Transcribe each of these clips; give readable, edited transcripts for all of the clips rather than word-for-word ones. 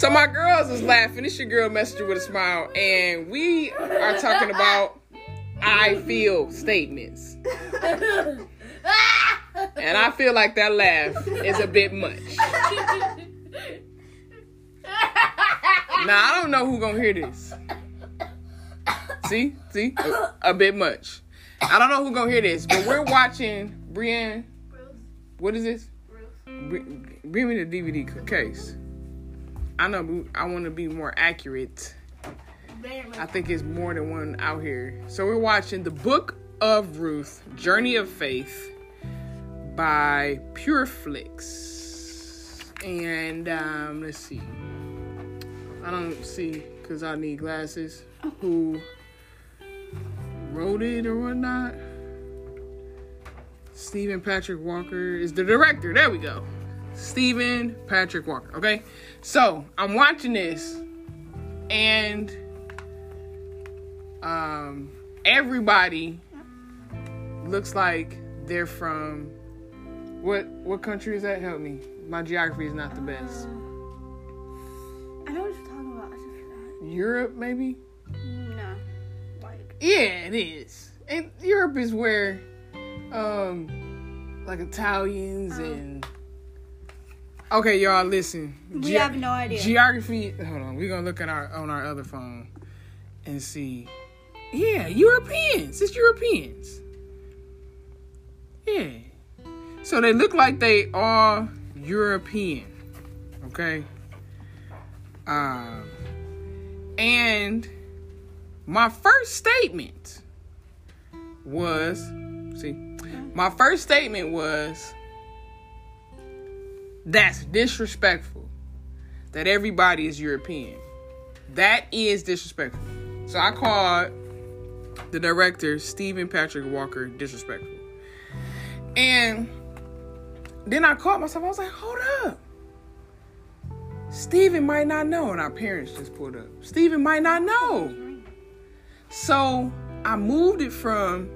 So my girls is laughing. It's your girl Messenger with a smile, and we are talking about I feel statements. And I feel like that laugh is a bit much. Now I don't know who gonna hear this. See, a bit much. I don't know who gonna hear this, but we're watching Brienne. What is this? Bring me the DVD case. I know I want to be more accurate. I think it's more than one out here. So we're watching The Book of Ruth, Journey of Faith by Pure Flix. And let's see. I don't see because I need glasses. Who wrote it or whatnot? Stephen Patrick Walker is the director. There we go. Stephen Patrick Walker. Okay, so I'm watching this, and everybody looks like they're from what country is that? Help me. My geography is not the best. I know what you're talking about. I just forgot. Europe, maybe? No. Like. Yeah, it is. And Europe is where, like Italians and. Okay, y'all, listen. We have no idea. Geography. Hold on. We're going to look at our other phone and see. Yeah, Europeans. It's Europeans. Yeah. So they look like they are European. Okay? And my first statement was... See? My first statement was... That's disrespectful. That everybody is European. That is disrespectful. So I called the director, Stephen Patrick Walker, disrespectful. And then I caught myself. I was like, hold up. Stephen might not know. And our parents just pulled up. Stephen might not know. So I moved it from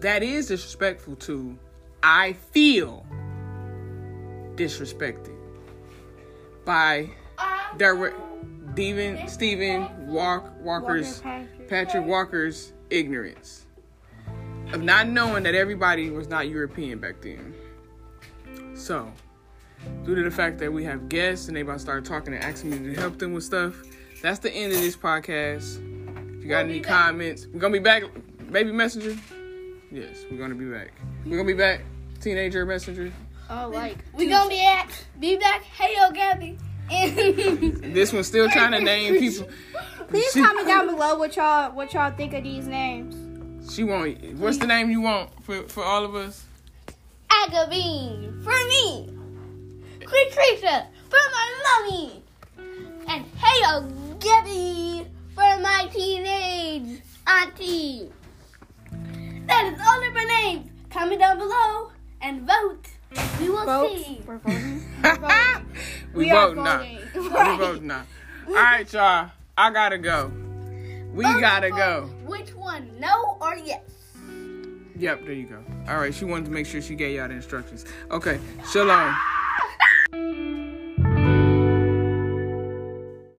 that is disrespectful to I feel disrespected by Stephen Patrick Walker's ignorance of not knowing that everybody was not European back then. So, due to the fact that we have guests and they about to start talking and asking me to help them with stuff, that's the end of this podcast. If you got any comments, we're gonna be back, baby messenger. Yes, we're gonna be back. We're gonna be back, teenager messenger. Oh, like we gonna be back. Hey, yo, Gabby. And this one's still trying to name people. Please comment down below what y'all think of these names. She want. What's the name you want for all of us? Agavine for me. Creatricia for my mommy. And hey, yo, Gabby for my teenage auntie. That is all of our names. Comment down below and vote. We will see. We're voting. We vote now. We vote now. All right, y'all. I gotta go. We gotta go. Which one? No or yes? Yep, there you go. All right, she wanted to make sure she gave y'all the instructions. Okay, shalom.